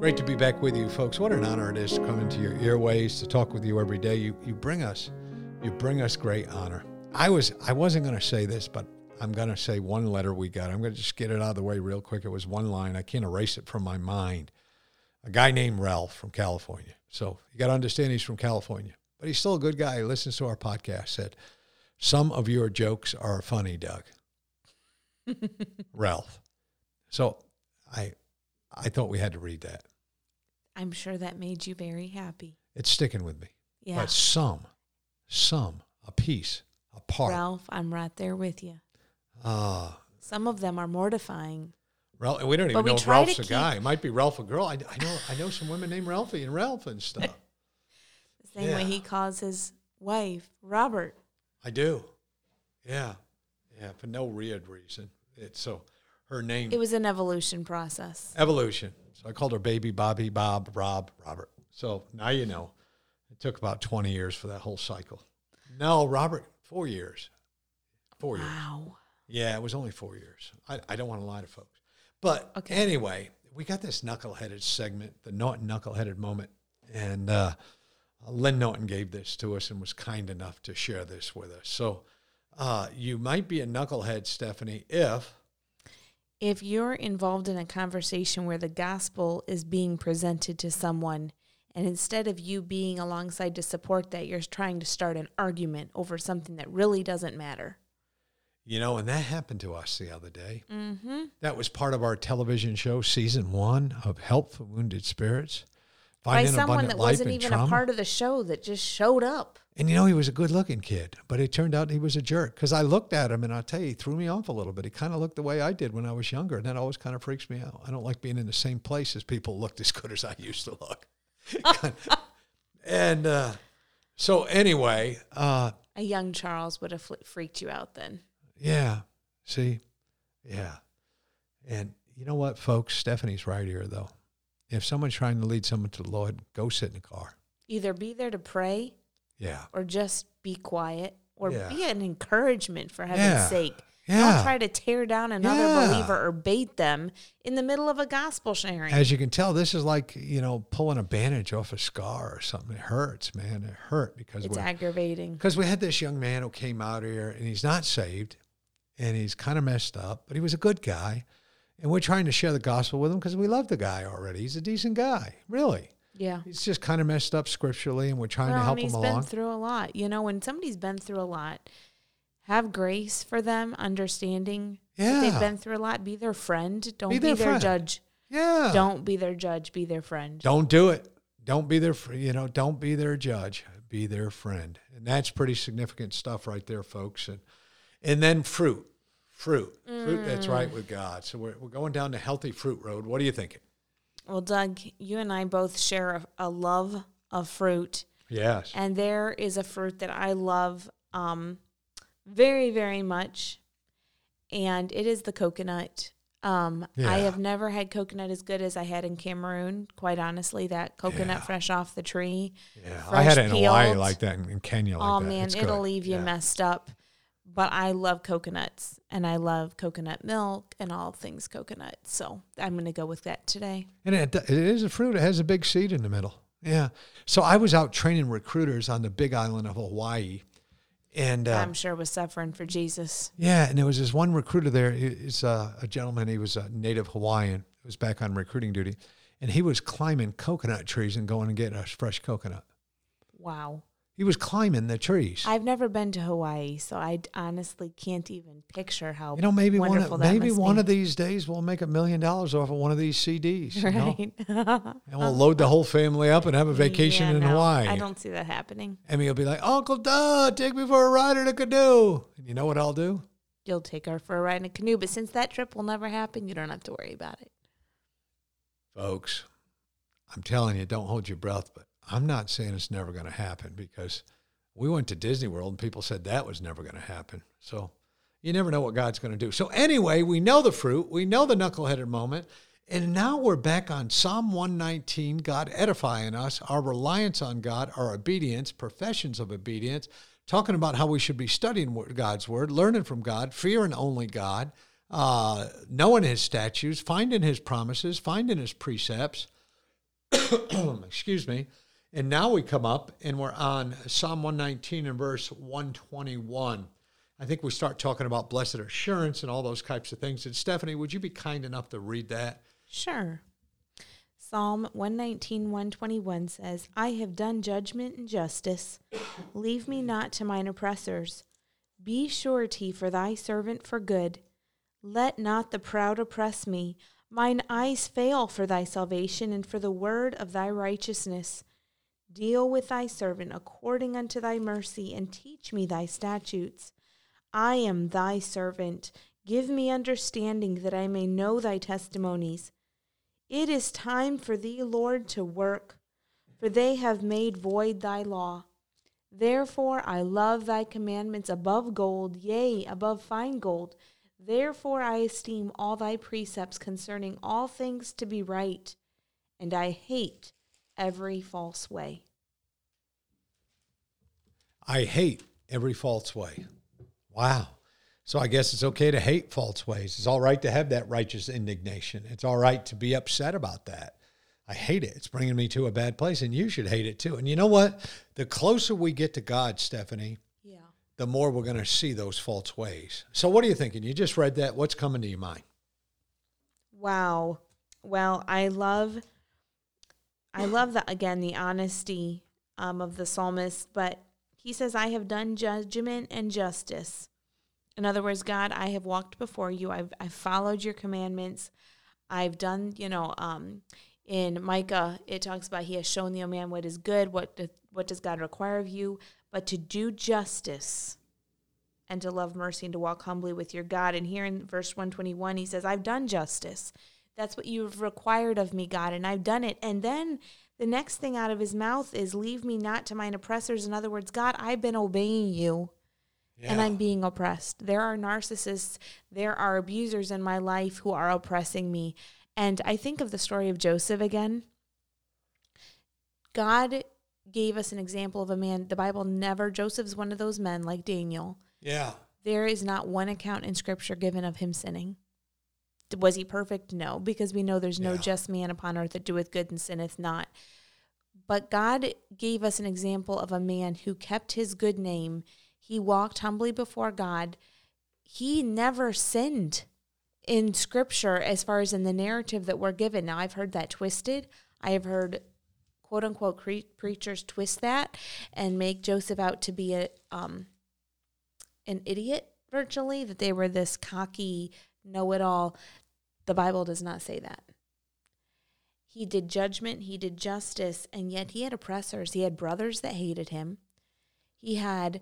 Great to be back with you folks. What an honor it is to come into your airways, to talk with you every day. You bring us great honor. I wasn't going to say this, but I'm going to say one letter we got. I'm going to just get it out of the way real quick. It was one line. I can't erase it from my mind. A guy named Ralph from California. So you got to understand he's from California, but he's still a good guy. He listens to our podcast. Said, "Some of your jokes are funny, Doug." Ralph. So I thought we had to read that. I'm sure that made you very happy. It's sticking with me. Yeah. But some, a piece, a part. Ralph, I'm right there with you. Some of them are mortifying. Ralph, we don't even know if Ralph's a guy. It might be Ralph a girl. I know some women named Ralphie and Ralph and stuff. The same way he calls his wife, Robert. I do. Yeah. Yeah, for no weird reason. It's so... Her name. It was an evolution process. Evolution. So I called her Baby, Bobby, Bob, Rob, Robert. So now you know. It took about 20 years for that whole cycle. No, Robert, 4 years. 4 years. Wow. Yeah, it was only 4 years. I don't want to lie to folks. But Anyway, we got this knuckleheaded segment, the Norton knuckleheaded moment. And Lynn Norton gave this to us and was kind enough to share this with us. So you might be a knucklehead, Stephanie, If you're involved in a conversation where the gospel is being presented to someone, and instead of you being alongside to support that, you're trying to start an argument over something that really doesn't matter. You know, and that happened to us the other day. Mm-hmm. That was part of our television show, season 1 of Help for Wounded Spirits. By someone that wasn't even a part of the show, that just showed up. And you know, he was a good-looking kid, but it turned out he was a jerk. Because I looked at him, and I'll tell you, he threw me off a little bit. He kind of looked the way I did when I was younger, and that always kind of freaks me out. I don't like being in the same place as people looked as good as I used to look. And so anyway. A young Charles would have freaked you out then. Yeah. See? Yeah. And you know what, folks? Stephanie's right here, though. If someone's trying to lead someone to the Lord, go sit in the car. Either be there to pray. Yeah. Or just be quiet or be an encouragement, for heaven's sake. Yeah. Don't try to tear down another believer or bait them in the middle of a gospel sharing. As you can tell, this is like, you know, pulling a bandage off a scar or something. It hurts, man. It hurt because it's aggravating. Because we had this young man who came out here and he's not saved and he's kind of messed up, but he was a good guy. And we're trying to share the gospel with him because we love the guy already. He's a decent guy, really. Yeah. He's just kind of messed up scripturally, and we're trying to help him along. He's been through a lot. You know, when somebody's been through a lot, have grace for them, understanding that they've been through a lot. Be their friend. Don't be their judge. Yeah. Don't be their judge. Be their friend. Don't do it. Don't be their, don't be their judge. Be their friend. And that's pretty significant stuff right there, folks. And then fruit. Fruit that's right with God. So we're going down the healthy fruit road. What are you thinking? Well, Doug, you and I both share a love of fruit. Yes. And there is a fruit that I love very, very much, and it is the coconut. I have never had coconut as good as I had in Cameroon, quite honestly. That coconut fresh off the tree. Yeah, I had it in Hawaii like that, in Kenya like that. Oh, man, it'll leave you messed up. But I love coconuts, and I love coconut milk and all things coconut. So I'm going to go with that today. And it is a fruit. It has a big seed in the middle. Yeah. So I was out training recruiters on the big island of Hawaii. And I'm sure was suffering for Jesus. Yeah, and there was this one recruiter there. It's a gentleman. He was a native Hawaiian. He was back on recruiting duty. And he was climbing coconut trees and going and getting us fresh coconut. Wow. He was climbing the trees. I've never been to Hawaii, so I honestly can't even picture how wonderful that must be. Maybe one of these days we'll make $1 million off of one of these CDs. Right. You know? And we'll load the whole family up and have a vacation in Hawaii. I don't see that happening. And we'll be like, Uncle Doug, take me for a ride in a canoe. And you know what I'll do? You'll take her for a ride in a canoe. But since that trip will never happen, you don't have to worry about it. Folks, I'm telling you, don't hold your breath, but I'm not saying it's never going to happen, because we went to Disney World and people said that was never going to happen. So you never know what God's going to do. So anyway, we know the fruit. We know the knuckleheaded moment. And now we're back on Psalm 119, God edifying us, our reliance on God, our obedience, professions of obedience, talking about how we should be studying God's word, learning from God, fearing only God, knowing his statutes, finding his promises, finding his precepts. Excuse me. And now we come up and we're on Psalm 119 and verse 121. I think we start talking about blessed assurance and all those types of things. And Stephanie, would you be kind enough to read that? Sure. Psalm 119, 121 says, I have done judgment and justice. Leave me not to mine oppressors. Be surety for thy servant for good. Let not the proud oppress me. Mine eyes fail for thy salvation and for the word of thy righteousness. Deal with thy servant according unto thy mercy, and teach me thy statutes. I am thy servant. Give me understanding that I may know thy testimonies. It is time for thee, Lord, to work, for they have made void thy law. Therefore I love thy commandments above gold, yea, above fine gold. Therefore I esteem all thy precepts concerning all things to be right, and I hate every false way. I hate every false way. Wow. So I guess it's okay to hate false ways. It's all right to have that righteous indignation. It's all right to be upset about that. I hate it. It's bringing me to a bad place, and you should hate it too. And you know what? The closer we get to God, Stephanie, the more we're going to see those false ways. So what are you thinking? You just read that. What's coming to your mind? Wow. Well, I love that, again, the honesty of the psalmist, but he says, I have done judgment and justice. In other words, God, I have walked before you. I've followed your commandments. I've done, in Micah, it talks about he has shown the man what is good, what does God require of you, but to do justice and to love mercy and to walk humbly with your God. And here in verse 121, he says, I've done justice. That's what you've required of me, God, and I've done it. And then the next thing out of his mouth is, leave me not to mine oppressors. In other words, God, I've been obeying you. Yeah. And I'm being oppressed. There are narcissists, there are abusers in my life who are oppressing me. And I think of the story of Joseph again. God gave us an example of a man. The Bible never, Joseph's one of those men like Daniel. Yeah. There is not one account in Scripture given of him sinning. Was he perfect? No, because we know there's no just man upon earth that doeth good and sinneth not. But God gave us an example of a man who kept his good name. He walked humbly before God. He never sinned in Scripture as far as in the narrative that we're given. Now, I've heard that twisted. I have heard, quote-unquote, preachers twist that and make Joseph out to be an idiot, virtually, that they were this cocky know-it-all. The Bible does not say that. He did judgment, he did justice, and yet he had oppressors. He had brothers that hated him. He had...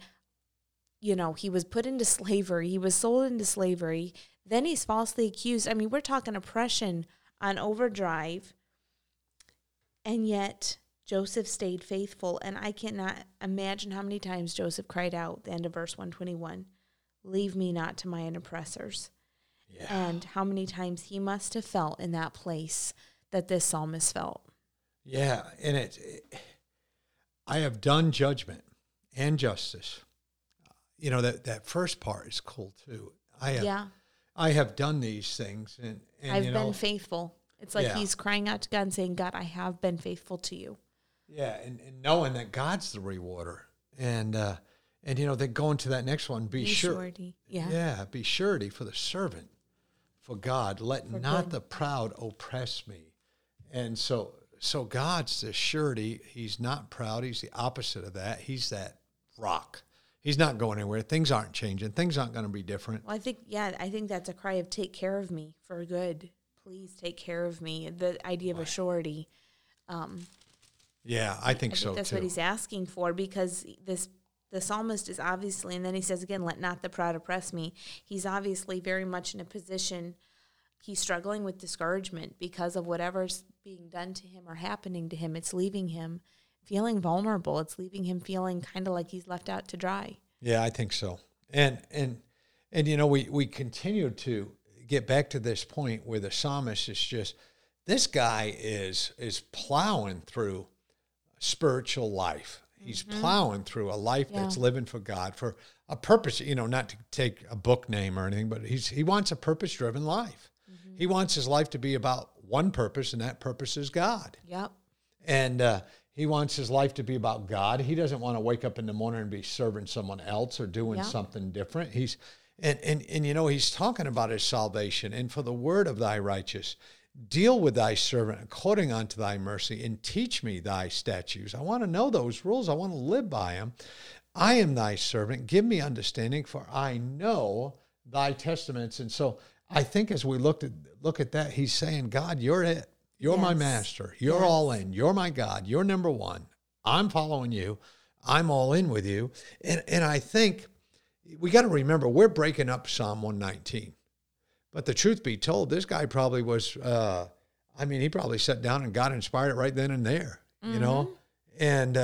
he was put into slavery. He was sold into slavery. Then he's falsely accused. I mean, we're talking oppression on overdrive. And yet Joseph stayed faithful. And I cannot imagine how many times Joseph cried out, the end of verse 121, leave me not to mine oppressors. Yeah. And how many times he must have felt in that place that this psalmist felt. Yeah, and I have done judgment and justice. You know, that first part is cool, too. I have done these things. And I've been faithful. It's like he's crying out to God and saying, God, I have been faithful to you. Yeah, and knowing that God's the rewarder. And then going to that next one, be surety. Yeah, be surety for the servant, for God. Let not the proud oppress me. And so God's the surety. He's not proud. He's the opposite of that. He's that rock. He's not going anywhere. Things aren't changing. Things aren't going to be different. Well, I think that's a cry of take care of me for good. Please take care of me. The idea of a surety. I think so, too. That's what he's asking for, because this the psalmist is obviously, and then he says again, let not the proud oppress me. He's obviously very much in a position, he's struggling with discouragement because of whatever's being done to him or happening to him. It's leaving him feeling vulnerable. It's leaving him feeling kind of like he's left out to dry. Yeah, I think so. And you know, we continue to get back to this point where the psalmist is just, this guy is plowing through spiritual life. He's plowing through a life that's living for God, for a purpose, you know, not to take a book name or anything, but he wants a purpose-driven life. Mm-hmm. He wants his life to be about one purpose, and that purpose is God. Yep. And he wants his life to be about God. He doesn't want to wake up in the morning and be serving someone else or doing something different. He's and you know, he's talking about his salvation, and for the word of thy righteous, deal with thy servant according unto thy mercy, and teach me thy statutes. I want to know those rules. I want to live by them. I am thy servant. Give me understanding, for I know thy testaments. And so I think as we look at that, he's saying, God, you're it. You're my master. You're all in. You're my God. You're number one. I'm following you. I'm all in with you. And I think we got to remember, we're breaking up Psalm 119. But the truth be told, this guy probably was, he probably sat down and God inspired it right then and there, you know? And,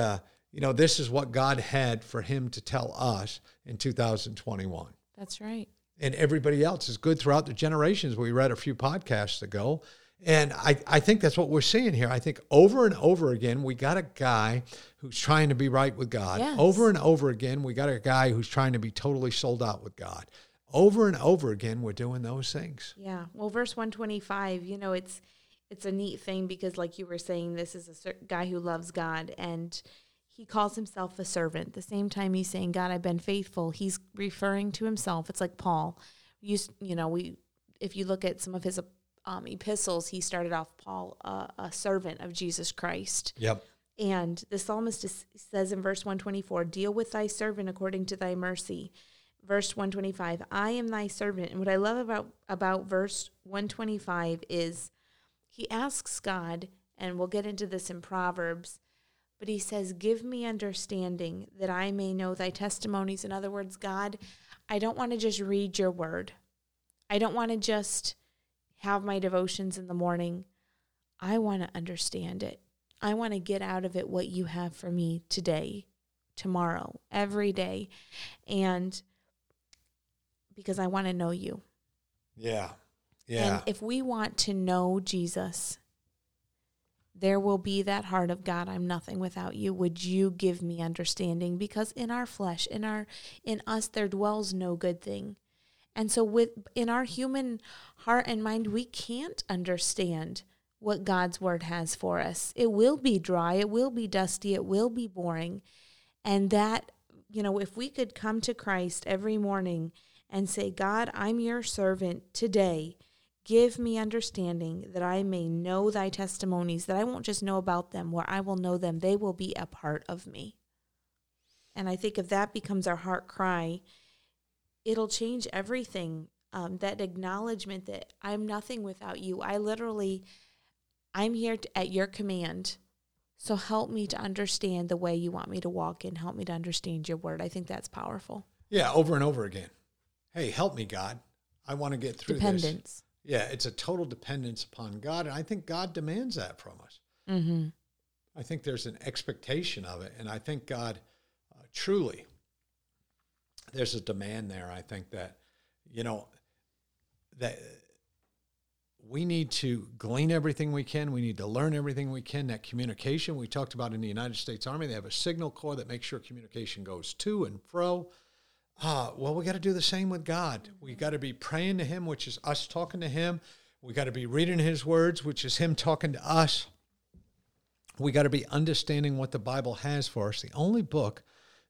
you know, this is what God had for him to tell us in 2021. That's right. And everybody else is good throughout the generations. We read a few podcasts ago. And I think that's what we're seeing here. I think over and over again, we got a guy who's trying to be right with God. Yes. Over and over again, we got a guy who's trying to be totally sold out with God. Over and over again, we're doing those things. Yeah. Well, verse 125, you know, it's a neat thing because, like you were saying, this is a guy who loves God, and he calls himself a servant. The same time he's saying, God, I've been faithful, he's referring to himself. It's like Paul. If you look at some of his epistles, he started off, Paul, a servant of Jesus Christ. Yep. And the psalmist says in verse 124, deal with thy servant according to thy mercy. Verse 125, I am thy servant. And what I love about verse 125 is he asks God, and we'll get into this in Proverbs, but he says, give me understanding that I may know thy testimonies. In other words, God, I don't want to just read your word. I don't want to just have my devotions in the morning. I want to understand it. I want to get out of it what you have for me today, tomorrow, every day. And because I want to know you. Yeah. Yeah. And if we want to know Jesus, there will be that heart of, God, I'm nothing without you. Would you give me understanding? Because in our flesh, in us, there dwells no good thing. And so in our human heart and mind, we can't understand what God's word has for us. It will be dry. It will be dusty. It will be boring. And that, you know, if we could come to Christ every morning and say, God, I'm your servant today. Give me understanding that I may know thy testimonies, that I won't just know about them, where I will know them. They will be a part of me. And I think if that becomes our heart cry, it'll change everything. That acknowledgement that I'm nothing without you. I'm here at your command. So help me to understand the way you want me to walk in. Help me to understand your word. I think that's powerful. Yeah, over and over again. Hey, help me, God. I want to get through this. Yeah, it's a total dependence upon God. And I think God demands that from us. Mm-hmm. I think there's an expectation of it. And I think God truly, there's a demand there. I think that, you know, that we need to glean everything we can. We need to learn everything we can. That communication we talked about in the United States Army, they have a signal corps that makes sure communication goes to and fro. Well, we got to do the same with God. We got to be praying to him, which is us talking to him. We got to be reading his words, which is him talking to us. We got to be understanding what the Bible has for us. The only book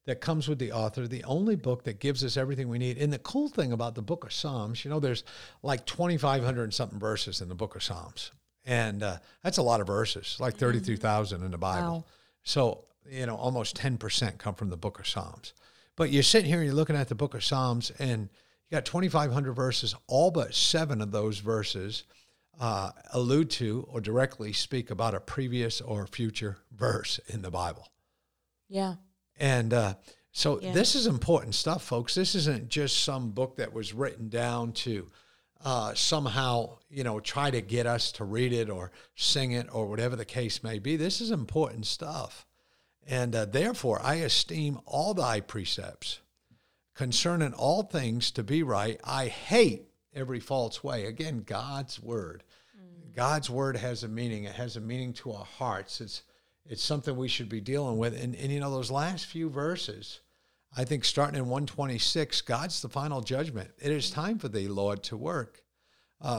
that comes with the author, the only book that gives us everything we need. And the cool thing about the book of Psalms, you know, there's like 2,500 and something verses in the book of Psalms. And that's a lot of verses, like 32,000 in the Bible. Wow. So, you know, almost 10% come from the book of Psalms. But you're sitting here and you're looking at the book of Psalms, and you got 2,500 verses. All but 7 of those verses allude to or directly speak about a previous or future verse in the Bible. Yeah. And So this is important stuff, folks. This isn't just some book that was written down to somehow, you know, try to get us to read it or sing it or whatever the case may be. This is important stuff. And therefore, I esteem all thy precepts concerning all things to be right. I hate every false way. Again, God's word. God's word has a meaning. It has a meaning to our hearts. It's something we should be dealing with. And you know, those last few verses, I think starting in 126, God's the final judgment. It is time for thee, Lord, to work,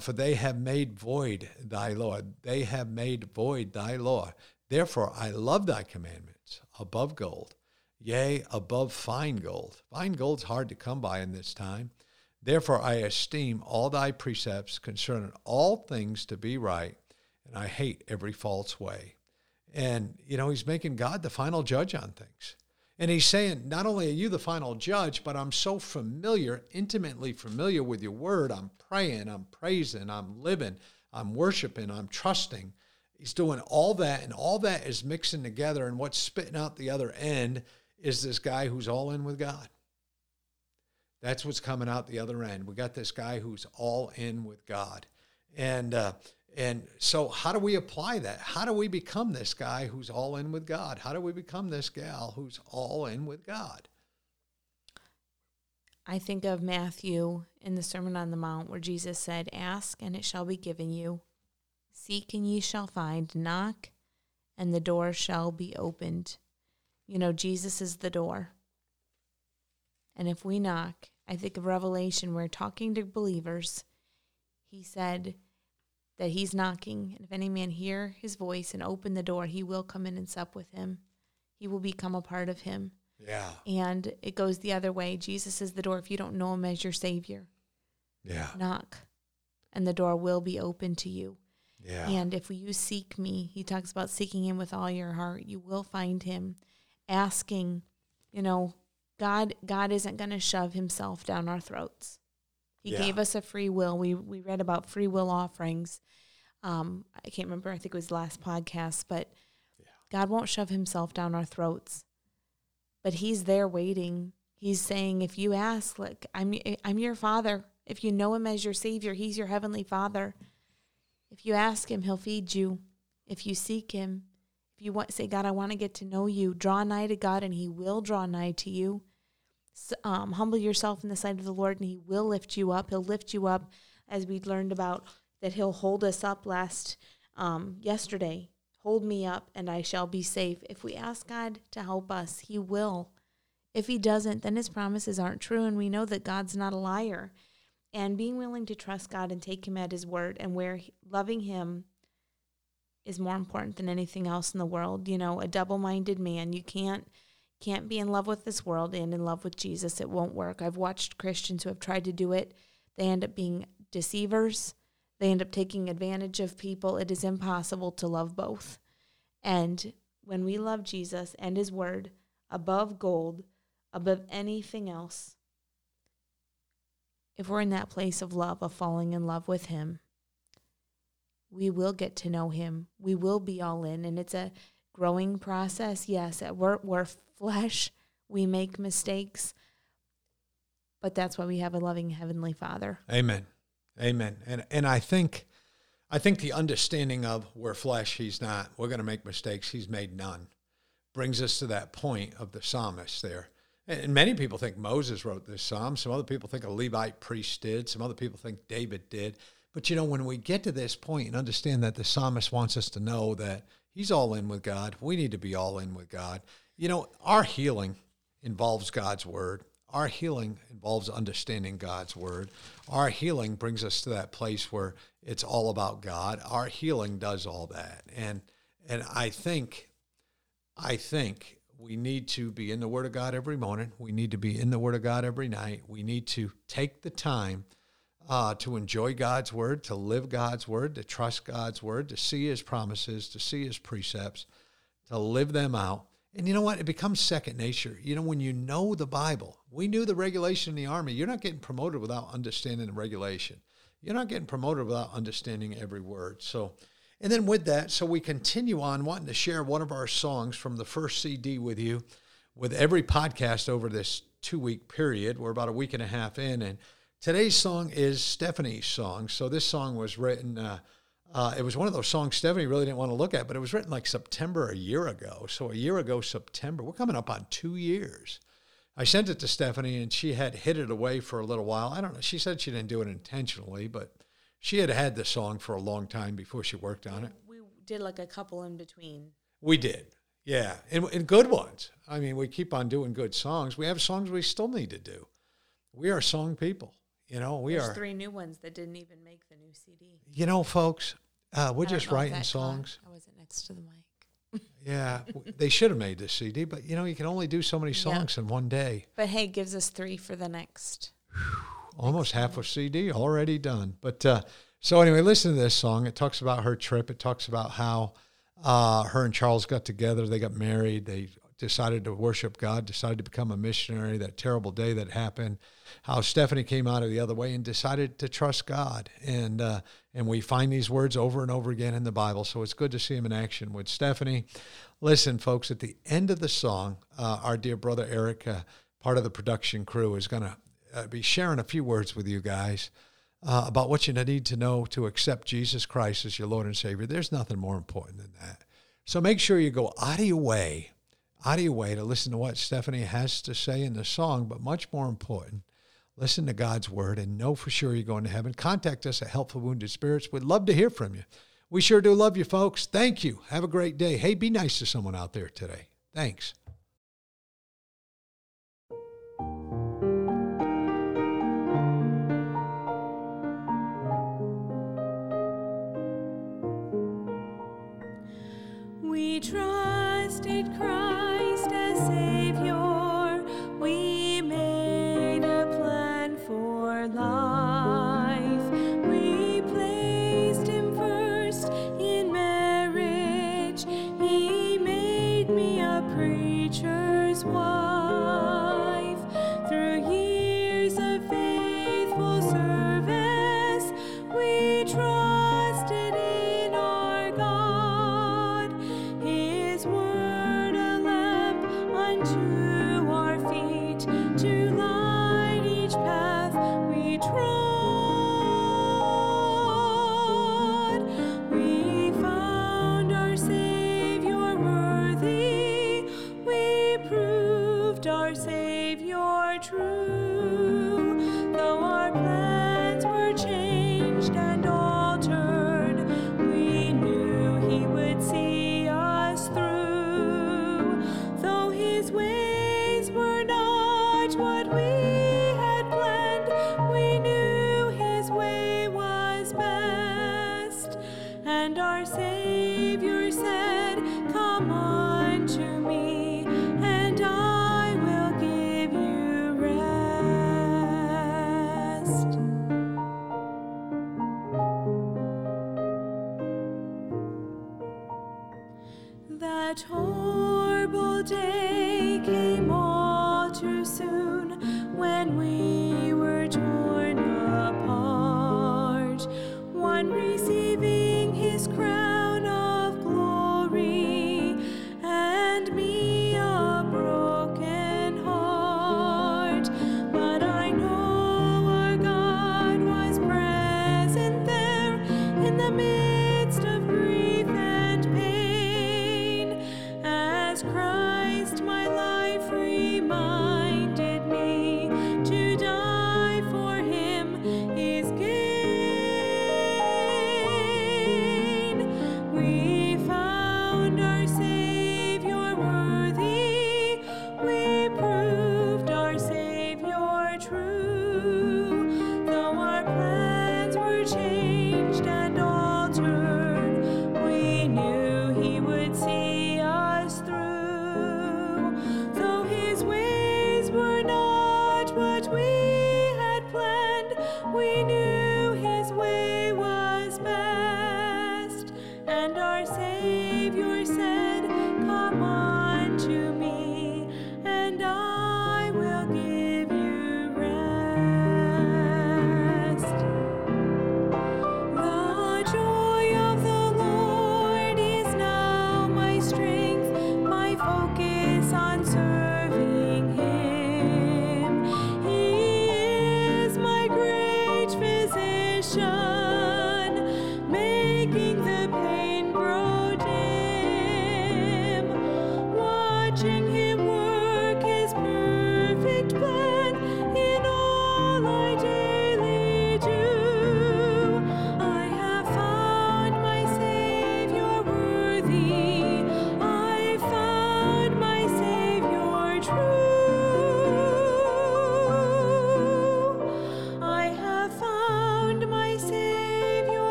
for they have made void thy law. They have made void thy law. Therefore, I love thy commandments above gold, yea, above fine gold. Fine gold's hard to come by in this time. Therefore, I esteem all thy precepts concerning all things to be right, and I hate every false way. And, you know, he's making God the final judge on things. And he's saying, not only are you the final judge, but I'm so familiar, intimately familiar with your word. I'm praying, I'm praising, I'm living, I'm worshiping, I'm trusting. He's doing all that, and all that is mixing together. And what's spitting out the other end is this guy who's all in with God. That's what's coming out the other end. We got this guy who's all in with God. And so how do we apply that? How do we become this guy who's all in with God? How do we become this gal who's all in with God? I think of Matthew in the Sermon on the Mount where Jesus said, "Ask, and it shall be given you. Seek, and ye shall find. Knock, and the door shall be opened." You know, Jesus is the door. And if we knock, I think of Revelation, where talking to believers, he said that he's knocking. And if any man hear his voice and open the door, he will come in and sup with him. He will become a part of him. Yeah. And it goes the other way. Jesus is the door. If you don't know him as your Savior, knock, and the door will be open to you. Yeah. And if you seek me, he talks about seeking him with all your heart, you will find him. Asking, you know, God isn't going to shove himself down our throats. He gave us a free will. We read about free will offerings. I can't remember. I think it was the last podcast, but God won't shove himself down our throats. But he's there waiting. He's saying, if you ask, look, I'm your Father. If you know him as your Savior, he's your heavenly Father. If you ask him, he'll feed you. If you seek him, if you want, say, God, I want to get to know you, draw nigh to God, and he will draw nigh to you. Humble yourself in the sight of the Lord, and he will lift you up. He'll lift you up, as we learned about, that he'll hold us up yesterday. Hold me up, and I shall be safe. If we ask God to help us, he will. If he doesn't, then his promises aren't true, and we know that God's not a liar. And being willing to trust God and take him at his word, and where loving him is more important than anything else in the world. You know, a double-minded man, you can't be in love with this world and in love with Jesus. It won't work. I've watched Christians who have tried to do it. They end up being deceivers. They end up taking advantage of people. It is impossible to love both. And when we love Jesus and his word above gold, above anything else, if we're in that place of love, of falling in love with him, we will get to know him. We will be all in. And it's a growing process. Yes, we're flesh. We make mistakes. But that's why we have a loving Heavenly Father. Amen. Amen. And I think the understanding of we're flesh, he's not. We're going to make mistakes. He's made none. Brings us to that point of the psalmist there. And many people think Moses wrote this psalm. Some other people think a Levite priest did. Some other people think David did. But, you know, when we get to this point and understand that the psalmist wants us to know that he's all in with God, we need to be all in with God. You know, our healing involves God's word. Our healing involves understanding God's word. Our healing brings us to that place where it's all about God. Our healing does all that. And I think we need to be in the Word of God every morning. We need to be in the Word of God every night. We need to take the time to enjoy God's Word, to live God's Word, to trust God's Word, to see His promises, to see His precepts, to live them out. And you know what? It becomes second nature. You know, when you know the Bible, we knew the regulation in the Army. You're not getting promoted without understanding the regulation. You're not getting promoted without understanding every word. And then with that, so we continue on wanting to share one of our songs from the first CD with you. with every podcast over this two-week period. We're about a week and a half in, and today's song is Stephanie's song. So this song was written, it was one of those songs Stephanie really didn't want to look at, but it was written like September a year ago. So a year ago, September, we're coming up on 2 years. I sent it to Stephanie, and she had hid it away for a little while. I don't know. She said she didn't do it intentionally, but she had had the song for a long time before she worked on it. We did like a couple in between. We did. Yeah, and good ones. I mean, we keep on doing good songs. We have songs we still need to do. We are song people. You know, there's 3 new ones that didn't even make the new CD. You know, folks, we're just writing songs. I wasn't next to the mic. Yeah, they should have made this CD, but, you know, you can only do so many songs in one day. But, hey, it gives us 3 for the next. Almost half a CD already done. But so anyway, listen to this song. It talks about her trip. It talks about how her and Charles got together. They got married. They decided to worship God, decided to become a missionary, that terrible day that happened, how Stephanie came out of the other way and decided to trust God. And we find these words over and over again in the Bible. So it's good to see him in action with Stephanie. Listen, folks, at the end of the song, our dear brother Eric, part of the production crew, is going to be sharing a few words with you guys about what you need to know to accept Jesus Christ as your Lord and Savior. There's nothing more important than that. So make sure you go out of your way to listen to what Stephanie has to say in the song, but much more important, listen to God's word and know for sure you're going to heaven. Contact us at Help for Wounded Spirits. We'd love to hear from you. We sure do love you, folks. Thank you. Have a great day. Hey, be nice to someone out there today. Thanks. We trusted Christ as Savior, we made a plan for life, we placed Him first in marriage, He made me a preacher's wife. Through years of faithful service, we trusted in our God. His word a lamp unto our feet, to light each path we trod. We found our Savior worthy, we proved our Savior true. Though our plans were changed and altered, we knew He would see us through. Though His ways were not what we had planned, we knew His way was best. And our Savior said, "Come unto me, and I will give you rest." That horrible day came all too soon when we were torn apart. One receiving His crown of glory, and me a broken heart. But I know our God was present there in the midst of grief and pain. As Christ, my life reminded me, to die for Him is gain. We found our Savior worthy, we proved our Savior true. Though our plans were changed and altered, we knew He would see us through.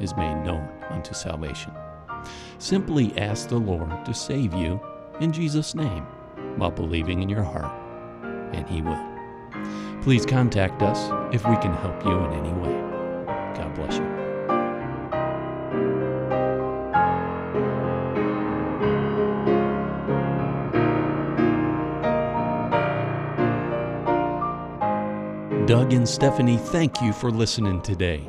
is made known unto salvation. Simply ask the Lord to save you in Jesus' name while believing in your heart, and he will. Please contact us if we can help you in any way. God bless you. Doug and Stephanie, thank you for listening today.